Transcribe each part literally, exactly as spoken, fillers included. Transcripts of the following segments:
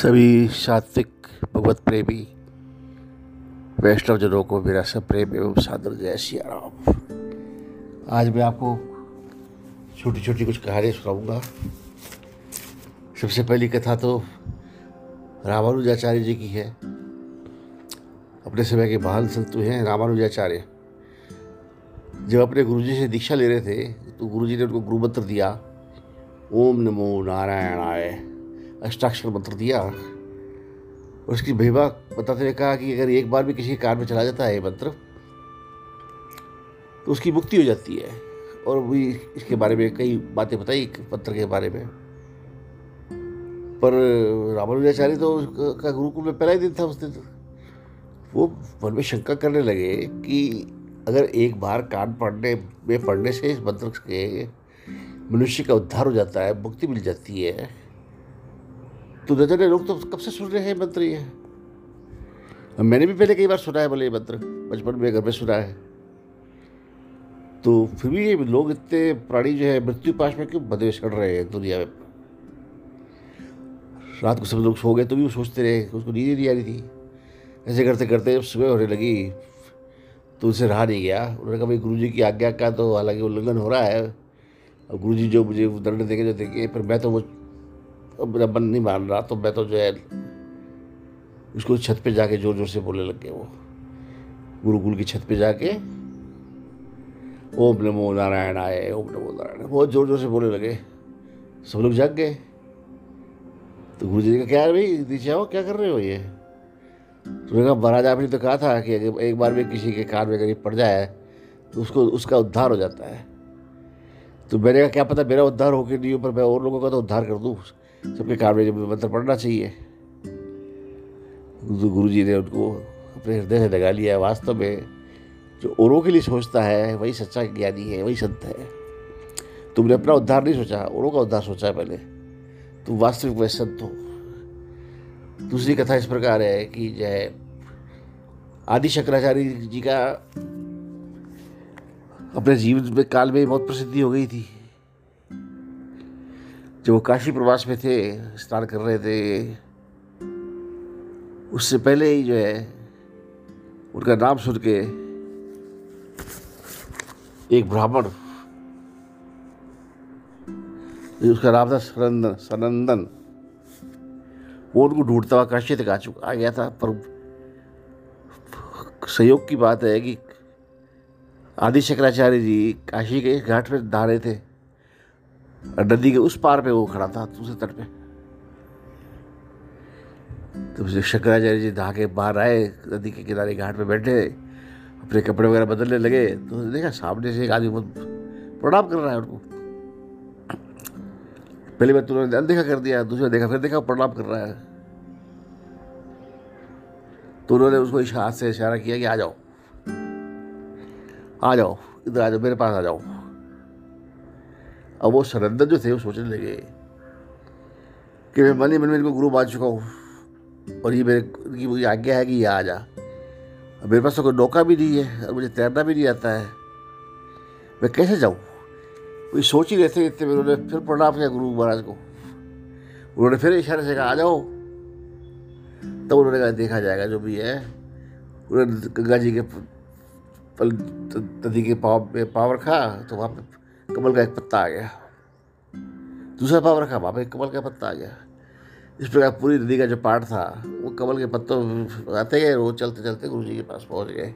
सभी सात्विक भगवत प्रेमी वैष्णवजनों को मेरा सब प्रेम एवं सादर जय श्री राम। आज मैं आपको छोटी छोटी कुछ कहानियाँ सुनाऊंगा। सबसे पहली कथा तो रामानुजाचार्य जी की है। अपने समय के महान संत हैं रामानुजाचार्य। जब अपने गुरुजी से दीक्षा ले रहे थे तो गुरुजी ने उनको गुरु मंत्र दिया, ओम नमो नारायणाय अष्टाक्षर मंत्र दिया। उसकी महिमा बताते हुए कहा कि अगर एक बार भी किसी के कान में चला जाता है ये मंत्र तो उसकी मुक्ति हो जाती है। और भी इसके बारे में कई बातें बताई मंत्र के बारे में। पर रामानुजाचार्य तो का गुरुकुल में पहला ही दिन था। उस दिन वो मन में शंका करने लगे कि अगर एक बार कान पढ़ने में पढ़ने से इस मंत्र के मनुष्य का उद्धार हो जाता है, मुक्ति मिल जाती है, तो दर्जने लोग तो कब से सुन रहे हैं मंत्र। ये है मैंने भी पहले कई बार सुना है, बोले ये मंत्र बचपन में घर में सुना है। तो फिर भी ये लोग इतने प्राणी जो है मृत्यु पाश में क्यों बंधे सड़ रहे हैं दुनिया में। रात को सब लोग सो गए तो भी वो सोचते रहे, उसको नींद नहीं आ रही थी। ऐसे करते करते जब सुबह होने लगी तो उनसे रहा नहीं गया। उन्होंने कहा भाई गुरुजी की आज्ञा का तो हालांकि उल्लंघन हो रहा है, और गुरुजी जो मुझे दंड देंगे जो देंगे, पर मैं तो वो मेरा मन नहीं मान रहा, तो मैं तो जो है उसको छत पे जाके जोर जोर से बोलने लग गए। वो गुरुकुल की छत पे जाके ओम नमो नारायण आए, ओम नमो नारायण, बहुत जोर जोर से बोलने लगे। सब लोग जाग गए। तो गुरुजी ने कहा क्या भाई नीचे आओ, क्या कर रहे हो ये। तो मैंने कहा महाराज आपने तो कहा था कि अगर एक बार भी किसी के कान में करीब पड़ जाए तो उसको उसका उद्धार हो जाता है। तो मैंने कहा क्या पता मेरा उद्धार हो के नहीं हो, पर मैं और लोगों का तो उद्धार कर दूँ, सबके कान में मंत्र पढ़ना चाहिए। तो गुरुजी ने उनको अपने हृदय से लगा लिया। वास्तव में जो औरों के लिए सोचता है वही सच्चा ज्ञानी है, वही संत है। तुमने अपना उद्धार नहीं सोचा, औरों का उद्धार सोचा है पहले, तुम वास्तविक वह संत हो। दूसरी कथा इस प्रकार है कि जो है आदि शंकराचार्य जी का अपने जीवन में काल में बहुत प्रसिद्धि हो गई थी। जब वो काशी प्रवास में थे, स्नान कर रहे थे, उससे पहले ही जो है उनका नाम सुन के एक ब्राह्मण, उसका नाम था सनंदन सनंदन वो उनको ढूंढता हुआ काशी तक आ चुका आ गया था। पर संयोग की बात है कि आदि शंकराचार्य जी काशी के घाट पर नहा थे, नदी के उस पार पे वो खड़ा था, दूसरे तट पे। तो शंकराचार्य जी नहा के बाहर आए, नदी के किनारे घाट पे बैठे, अपने कपड़े वगैरह बदलने लगे तो देखा सामने से एक आदमी बहुत प्रणाम कर रहा है उनको। पहले बार तुमने अनदेखा कर दिया, दूसरा देखा, फिर देखा प्रणाम कर रहा है। तो उन्होंने उसको इस हाथ से इशारा किया कि आ जाओ आ जाओ इधर आ जाओ, मेरे पास आ जाओ। अब वो सनंदन जो थे वो सोचने लगे कि मैं मन ही मन में इनको गुरु मान चुका हूँ, और ये मेरे इनकी मुझे आज्ञा है कि ये आ जा। अब मेरे पास तो कोई नौका भी नहीं है और मुझे तैरना भी नहीं आता है, मैं कैसे जाऊँ। वो सोच ही रहे थे इतने में उन्होंने फिर प्रणाम किया गुरु महाराज को। उन्होंने फिर इशारे से कहा आ जाओ। तब तो उन्होंने कहा देखा जाएगा जो भी है। उन्होंने गंगा जी के नदी के पाव में पाव रखा तो वहाँ पर कमल का एक पत्ता आ गया, दूसरा पाव रखा वहाँ पे कमल का पत्ता आ गया। इस प्रकार पूरी नदी का जो पार्ट था वो कमल के पत्तों आते गए। वो चलते चलते गुरु जी के पास पहुँच गए,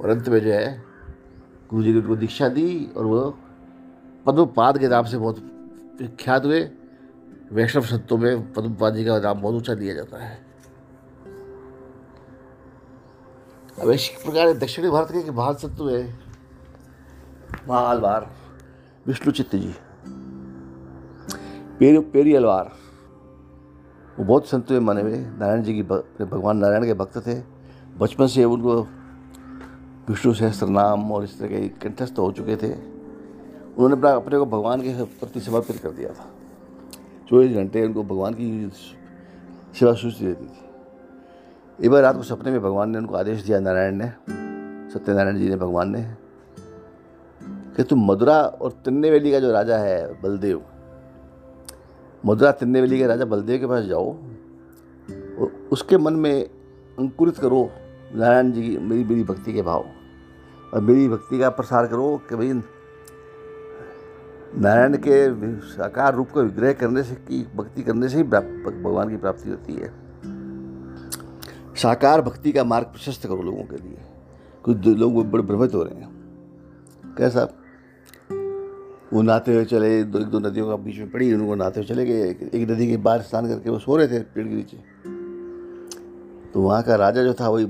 और अंत में जो है गुरु जी ने उनको दीक्षा दी, और वो पद्म पाद के नाम से बहुत विख्यात हुए। वैष्णव संतों में पद्म पाद जी का नाम बहुत ऊँचा दिया जाता है। अब इस प्रकार दक्षिणी भारत के महान संत हुए महाअलवार विष्णुचित्त जी, पेरी पेरी अलवार। वो बहुत संत हुए, माने हुए नारायण जी की भगवान नारायण के भक्त थे। बचपन से उनको विष्णु सहस्त्र नाम और इस तरह के कंठस्थ हो चुके थे। उन्होंने अपना अपने को भगवान के प्रति समर्पित कर दिया था। चौबीस घंटे उनको भगवान की सेवा सूची देती थी। एक बार रात को सपने में भगवान ने उनको आदेश दिया, नारायण ने, सत्यनारायण जी ने, भगवान ने, कि तुम मदुरा और तिन्नेवेली का जो राजा है बलदेव, मदुरा तिन्नेवेली के राजा बलदेव के पास जाओ और उसके मन में अंकुरित करो नारायण जी की मेरी मेरी भक्ति के भाव और मेरी भक्ति का प्रसार करो कि भाई नारायण के साकार रूप का विग्रह करने से की भक्ति करने से ही भगवान की प्राप्ति होती है। साकार भक्ति का मार्ग प्रशस्त करो लोगों के लिए। कुछ लोग बड़े भ्रमित हो रहे हैं, कैसा वो नहाते हुए चले, दो एक दो नदियों का बीच में पड़ी, उनको नहाते हुए चले गए। एक नदी के बाहर स्नान करके वो सो रहे थे पेड़ के नीचे, तो वहाँ का राजा जो था वही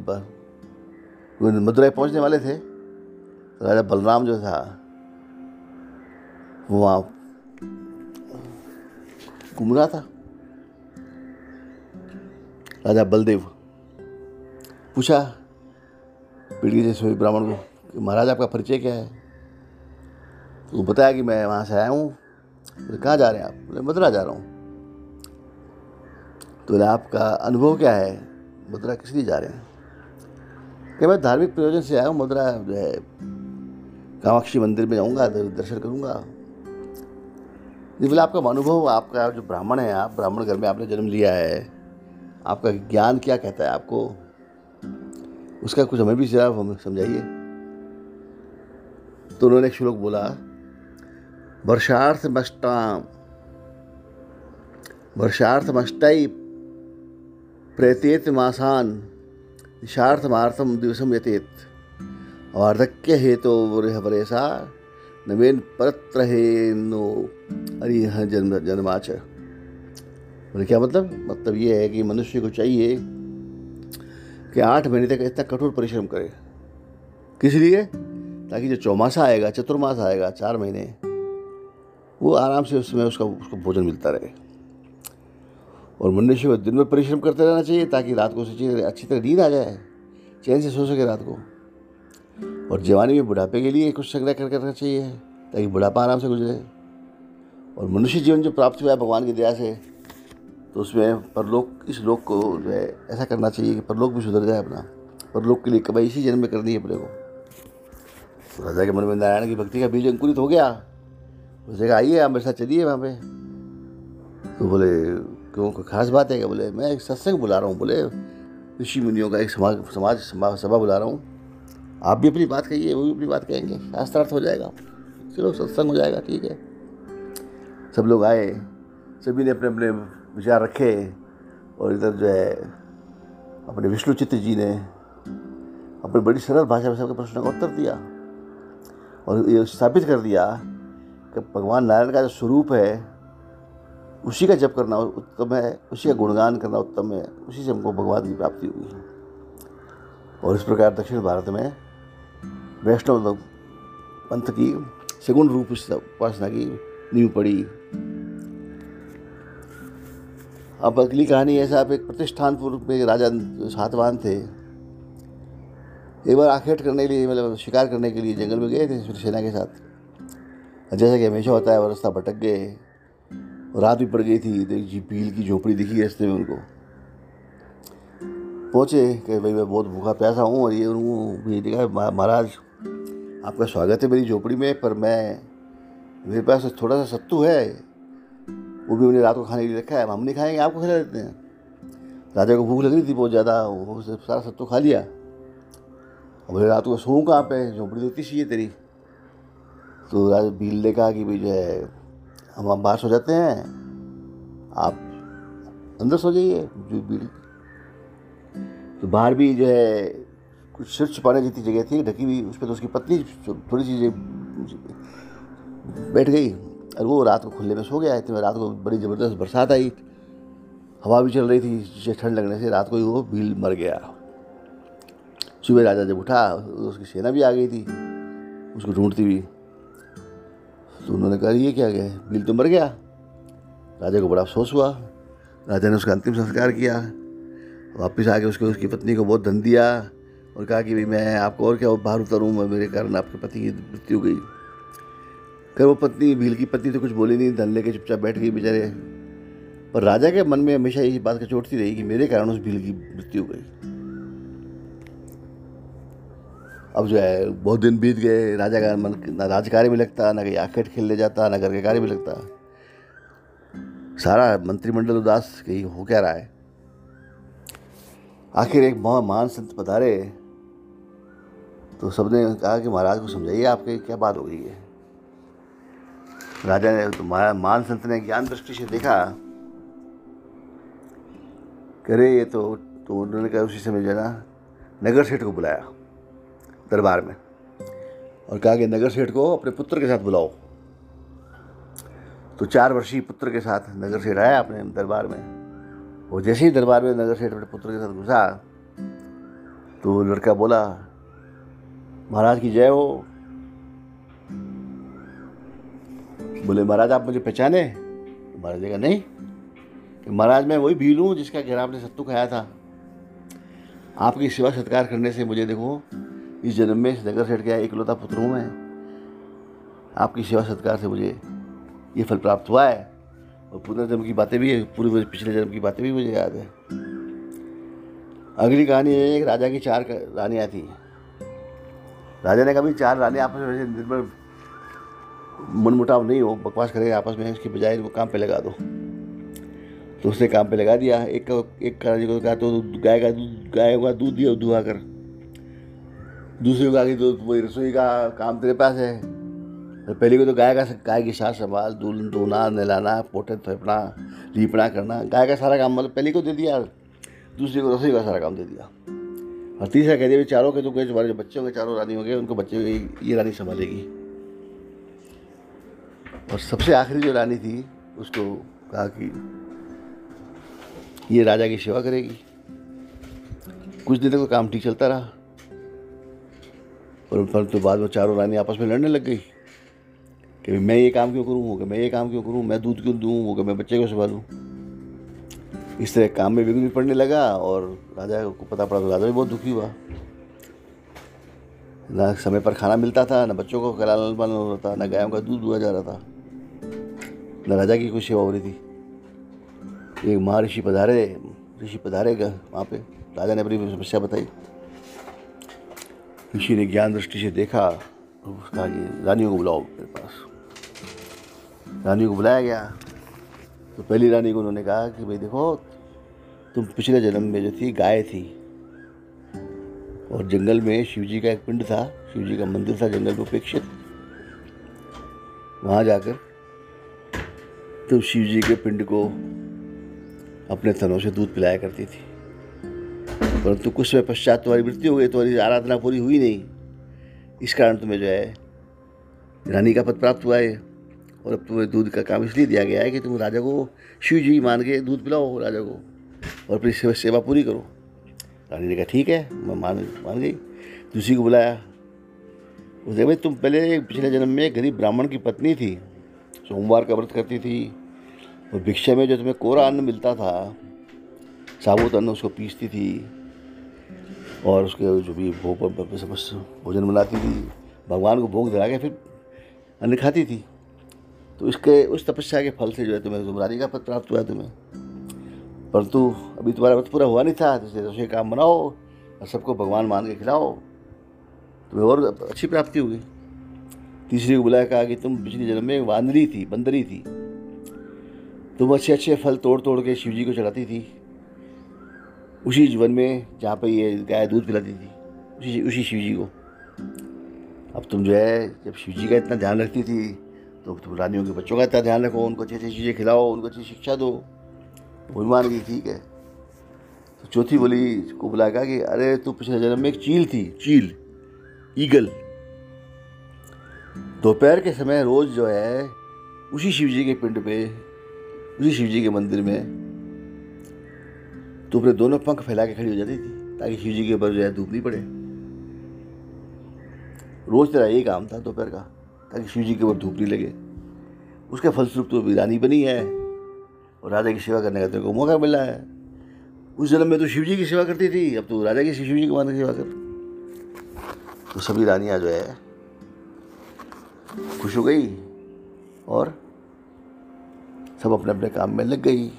वो मदुराई पहुँचने वाले थे। राजा बलराम जो था वो वहाँ घूम रहा था। राजा बलदेव पूछा पीढ़ी जैसे ब्राह्मण को, महाराज आपका परिचय क्या है? तो बताया कि मैं वहाँ से आया हूँ। तो कहाँ जा रहे हैं आप? बोले मथुरा जा रहा हूँ। तो आपका अनुभव क्या है, मथुरा किस लिए जा रहे हैं? कि मैं धार्मिक प्रयोजन से आया हूँ, मथुरा जो है कामाक्षी मंदिर में जाऊँगा, दर्शन करूँगा। जी बोले आपका अनुभव, आपका जो ब्राह्मण है, आप ब्राह्मण घर में आपने जन्म लिया है, आपका ज्ञान क्या कहता है आपको, उसका कुछ हमें भी जरा हम समझाइए। तो उन्होंने एक श्लोक बोला, वर्षार्थ मष्टाम वर्षार्थ मष्टाई प्रेतेत मासान निशार्थमार्थम दिवसम यतेत वार्धक्य हेतो वरेसा नवेन परत्र हे नो अरि जन्म जन्माच। बोले क्या मतलब? मतलब ये है कि मनुष्य को चाहिए कि आठ महीने तक इतना कठोर परिश्रम करे। किस लिए? ताकि जो चौमासा आएगा, चतुर्मास आएगा, चार महीने, वो आराम से उसमें उसका उसको भोजन मिलता रहे। और मनुष्य को दिन में परिश्रम करते रहना चाहिए ताकि रात को उसे अच्छी तरह नींद आ जाए, चैन से सो सके रात को। और जवानी में बुढ़ापे के लिए कुछ संग्रह कर रखना चाहिए ताकि बुढ़ापा आराम से गुजरे। और मनुष्य जीवन जो प्राप्त हुआ है भगवान की दया से, तो उसमें परलोक इस लोक को जो है ऐसा करना चाहिए कि परलोक भी सुधर जाए अपना। परलोक के लिए कमाई इसी जन्म में करनी है अपने को। तो राजा के मन में नारायण की भक्ति का बीज अंकुरित हो गया। उसने कहा आइए आप मेरे साथ चलिए वहाँ पे। तो बोले क्यों, कोई खास बात है क्या? बोले मैं एक सत्संग बुला रहा हूँ, बोले ऋषि मुनियों का एक समाज समाज सभा बुला रहा हूँ, आप भी अपनी बात कहिए, वो भी अपनी बात कहेंगे, शास्त्रार्थ हो जाएगा, चलो सत्संग हो जाएगा। ठीक है, सब लोग आए, सभी ने अपने अपने विचार रखे। और इधर जो है अपने विष्णुचित्त जी ने अपनी बड़ी सरल भाषा में सबके प्रश्न का उत्तर दिया और ये स्थापित कर दिया कि भगवान नारायण का जो स्वरूप है उसी का जप करना उत्तम है, उसी का गुणगान करना उत्तम है, उसी से हमको भगवान की प्राप्ति हुई है। और इस प्रकार दक्षिण भारत में वैष्णव पंथ की सगुण रूप उपासना की नींव पड़ी। अब अगली कहानी है साहब, एक प्रतिष्ठानपुर में राजा सातवाहन थे। एक बार आखेट करने के लिए, मतलब शिकार करने के लिए जंगल में गए थे सेना के साथ। जैसा कि हमेशा होता है वो रास्ता भटक गए, रात भी पड़ गई थी। तो जी भील की झोपड़ी दिखी रास्ते में, उनको पहुँचे कि भाई मैं बहुत भूखा प्यासा हूँ और ये उनको ये देखा महाराज आपका स्वागत है मेरी झोपड़ी में, पर मैं मेरे पास थोड़ा सा सत्तू है, वो भी उन्हें रात को खाने के लिए रखा है, हम नहीं खाएंगे आपको खिला देते हैं। राजा को भूख लग रही थी बहुत ज़्यादा, वो सारा सत्तू खा लिया। बोले रात को सोऊँ कहाँ पे, झोंपड़ी तो इतनी सी है तेरी। तो राजा भील ने कहा कि भाई जो है हम आप बाहर सो जाते हैं, आप अंदर सो जाइए। जो भील तो बाहर भी जो है कुछ सिर छुपाने जितनी जगह थी ढकी हुई, उस पर तो उसकी पत्नी थोड़ी सी बैठ गई और वो रात को खुले में सो गया। इतने रात को बड़ी ज़बरदस्त बरसात आई, हवा भी चल रही थी, जिससे ठंड लगने से रात को ही वो भील मर गया। सुबह राजा जब उठा, उसकी सेना भी आ गई थी उसको ढूंढती हुई। तो उन्होंने कहा ये क्या गया, भील तो मर गया। राजा को बड़ा अफसोस हुआ। राजा ने उसका अंतिम संस्कार किया। वापस आके उसको उसकी पत्नी को बहुत धन दिया और कहा कि भाई मैं आपको और क्या बाहर उतारूँ, मेरे कारण आपके पति की मृत्यु हो गई। खैर वो पत्नी, भील की पत्नी तो कुछ बोली नहीं, धन लेके चुपचाप बैठ गई बेचारे। पर राजा के मन में हमेशा यही बात कचोटती रही कि मेरे कारण उस भील की मृत्यु हो गई। अब जो है बहुत दिन बीत गए, राजा का मन ना राजकार्य में लगता, ना कहीं आखेट खेलने जाता, ना घर के कार्य में लगता। सारा मंत्रिमंडल उदास, कहीं हो क्या रहा है। आखिर एक महान संत पधारे तो सबने कहा कि महाराज को समझाइए आपके क्या बात हो गई है। राजा ने तो महान संत ने ज्ञान दृष्टि से देखा, करे ये तो तो उन्होंने कहा उसी समय जाना नगर सेठ को बुलाया दरबार में और कहा कि नगर सेठ को अपने पुत्र के साथ बुलाओ। तो चार वर्षीय पुत्र के साथ नगर सेठ आया अपने दरबार में। वो जैसे ही दरबार में नगर सेठ अपने पुत्र के साथ घुसा तो लड़का बोला, महाराज की जय हो। बोले, महाराज आप मुझे पहचाने? महाराज ने कहा नहीं, महाराज मैं वही भील हूँ जिसका घेरा आपने सत्तू खाया था। आपकी सेवा सत्कार करने से मुझे देखो इस जन्म में इस नगर सेठ गया इकलौता पुत्र हूँ मैं, आपकी सेवा सत्कार से मुझे ये फल प्राप्त हुआ है और पुनर्जन्म की बातें भी, पूर्व पिछले जन्म की बातें भी मुझे याद है। अगली कहानी है एक राजा की चार रानियाँ थी। राजा ने कहा चार रानियाँ आपस में निर्भर मनमुटाव नहीं हो, बकवास करें आपस में, उसकी बजाय वो काम पर लगा दो। तो उसने काम पे लगा दिया। एक एक कराजी को कहा तो गाय का दूध गाय का दूध दिया दुहा कर, दूसरे को कहा कि तो वही रसोई का काम तेरे पास है, तो पहले को तो गाय का गाय की सास संभाल, दूध धोना नहलाना पोटे थपना लीपना करना, गाय का सारा काम मतलब पहले को दे दिया, दूसरे को रसोई का सारा काम दे दिया और तीसरा कह दिया चारों के तो गए तुम्हारे जो बच्चे होंगे चारों रानी होंगे उनको बच्चे ये रानी संभालेगी। और सबसे आखिरी जो रानी थी उसको कहा कि ये राजा की सेवा करेगी। कुछ दिन तक तो काम ठीक चलता रहा और परंतु बाद में चारों रानी आपस में लड़ने लग गई कि मैं ये काम क्यों करूँ, कि मैं ये काम क्यों करूँ, मैं दूध क्यों दूँ, कि मैं बच्चे को संभालूं। इस तरह काम में विघ्न भी पड़ने लगा और राजा को पता पड़ा तो राजा भी बहुत दुखी हुआ। ना समय पर खाना मिलता था, ना बच्चों को खिलाना पिलाना हो रहा था, ना गायों का दूध दुआ जा रहा था, ना राजा की कोई सेवा हो रही थी। एक महर्षि पधारे ऋषि पधारे गए वहाँ पे, राजा ने अपनी समस्या बताई। ऋषि ने ज्ञान दृष्टि से देखा तो उसका कि रानियों को बुलाओ मेरे पास। रानियों को बुलाया गया तो पहली रानी को उन्होंने कहा कि भाई देखो तुम पिछले जन्म में जो थी गाय थी और जंगल में शिवजी का एक पिंड था, शिवजी का मंदिर था जंगल में उपेक्षित, वहाँ जाकर तुम शिवजी के पिंड को अपने थनों से दूध पिलाया करती थी, परंतु कुछ समय पश्चात तुम्हारी मृत्यु हो गई, तुम्हारी आराधना पूरी हुई नहीं, इस कारण तुम्हें जो है रानी का पद प्राप्त हुआ है और अब तुम्हें दूध का काम इसलिए दिया गया है कि तुम राजा को शिव जी मान के दूध पिलाओ राजा को और अपनी सेवा, सेवा पूरी करो। रानी ने कहा ठीक है मैं मान मान गई। दूसरी को बुलाया, उसने भाई तुम पहले पिछले जन्म में एक गरीब ब्राह्मण की पत्नी थी, सोमवार का व्रत करती थी और भिक्षा में जो तुम्हें कोरा अन्न मिलता था साबुत अन्न उसको पीसती थी और उसके जो भी भोग भोजन बनाती थी, भगवान को भोग दिला के फिर अन्न खाती थी। तो इसके उस तपस्या के फल से जो है तुम्हें जुमरानी का पद प्राप्त हुआ है तुम्हें, परंतु अभी तुम्हारा व्रत पूरा हुआ नहीं था, तो रसोई काम बनाओ और सबको भगवान मान के खिलाओ, तुम्हें और अच्छी प्राप्ति हुई। तीसरी को बुलाया, कहा कि तुम पिछले जन्म में वानरी थी बंदरी थी, तुम अच्छे अच्छे फल तोड़ तोड़ के शिवजी को चढ़ाती थी उसी वन में जहाँ पर ये गाय दूध पिलाती थी, उसी उसी शिवजी को। अब तुम जो है जब शिवजी का इतना ध्यान रखती थी तो तुम रानियों के बच्चों का इतना ध्यान रखो, उनको अच्छी अच्छी चीज़ें खिलाओ, उनको अच्छी शिक्षा दो, भगवान की ठीक है। तो चौथी बोली को बुलाया, कहा कि अरे तू पिछले जन्म में एक चील थी, चील ईगल, दोपहर के समय रोज़ जो है उसी शिवजी के पिंड पे उसी शिवजी के मंदिर में तो अपने दोनों पंख फैला के खड़ी हो जाती थी ताकि शिवजी के ऊपर जो है धूप नहीं पड़े। रोज तेरा यही काम था दोपहर का, ताकि शिवजी के ऊपर धूप नहीं लगे। उसके फलस्वरूप तो रानी बनी है और राजा की सेवा करने का तेरे को मौका मिला है। उस जन्म में तो शिवजी की सेवा करती थी, अब तो राजा की शिवजी के मान की सेवा कर। तो सभी रानियाँ जो है खुश हो गई और सब अपने अपने काम में लग गई।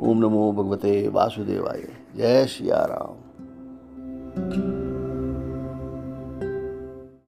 ओम नमो भगवते वासुदेवाय। जय सिया राम।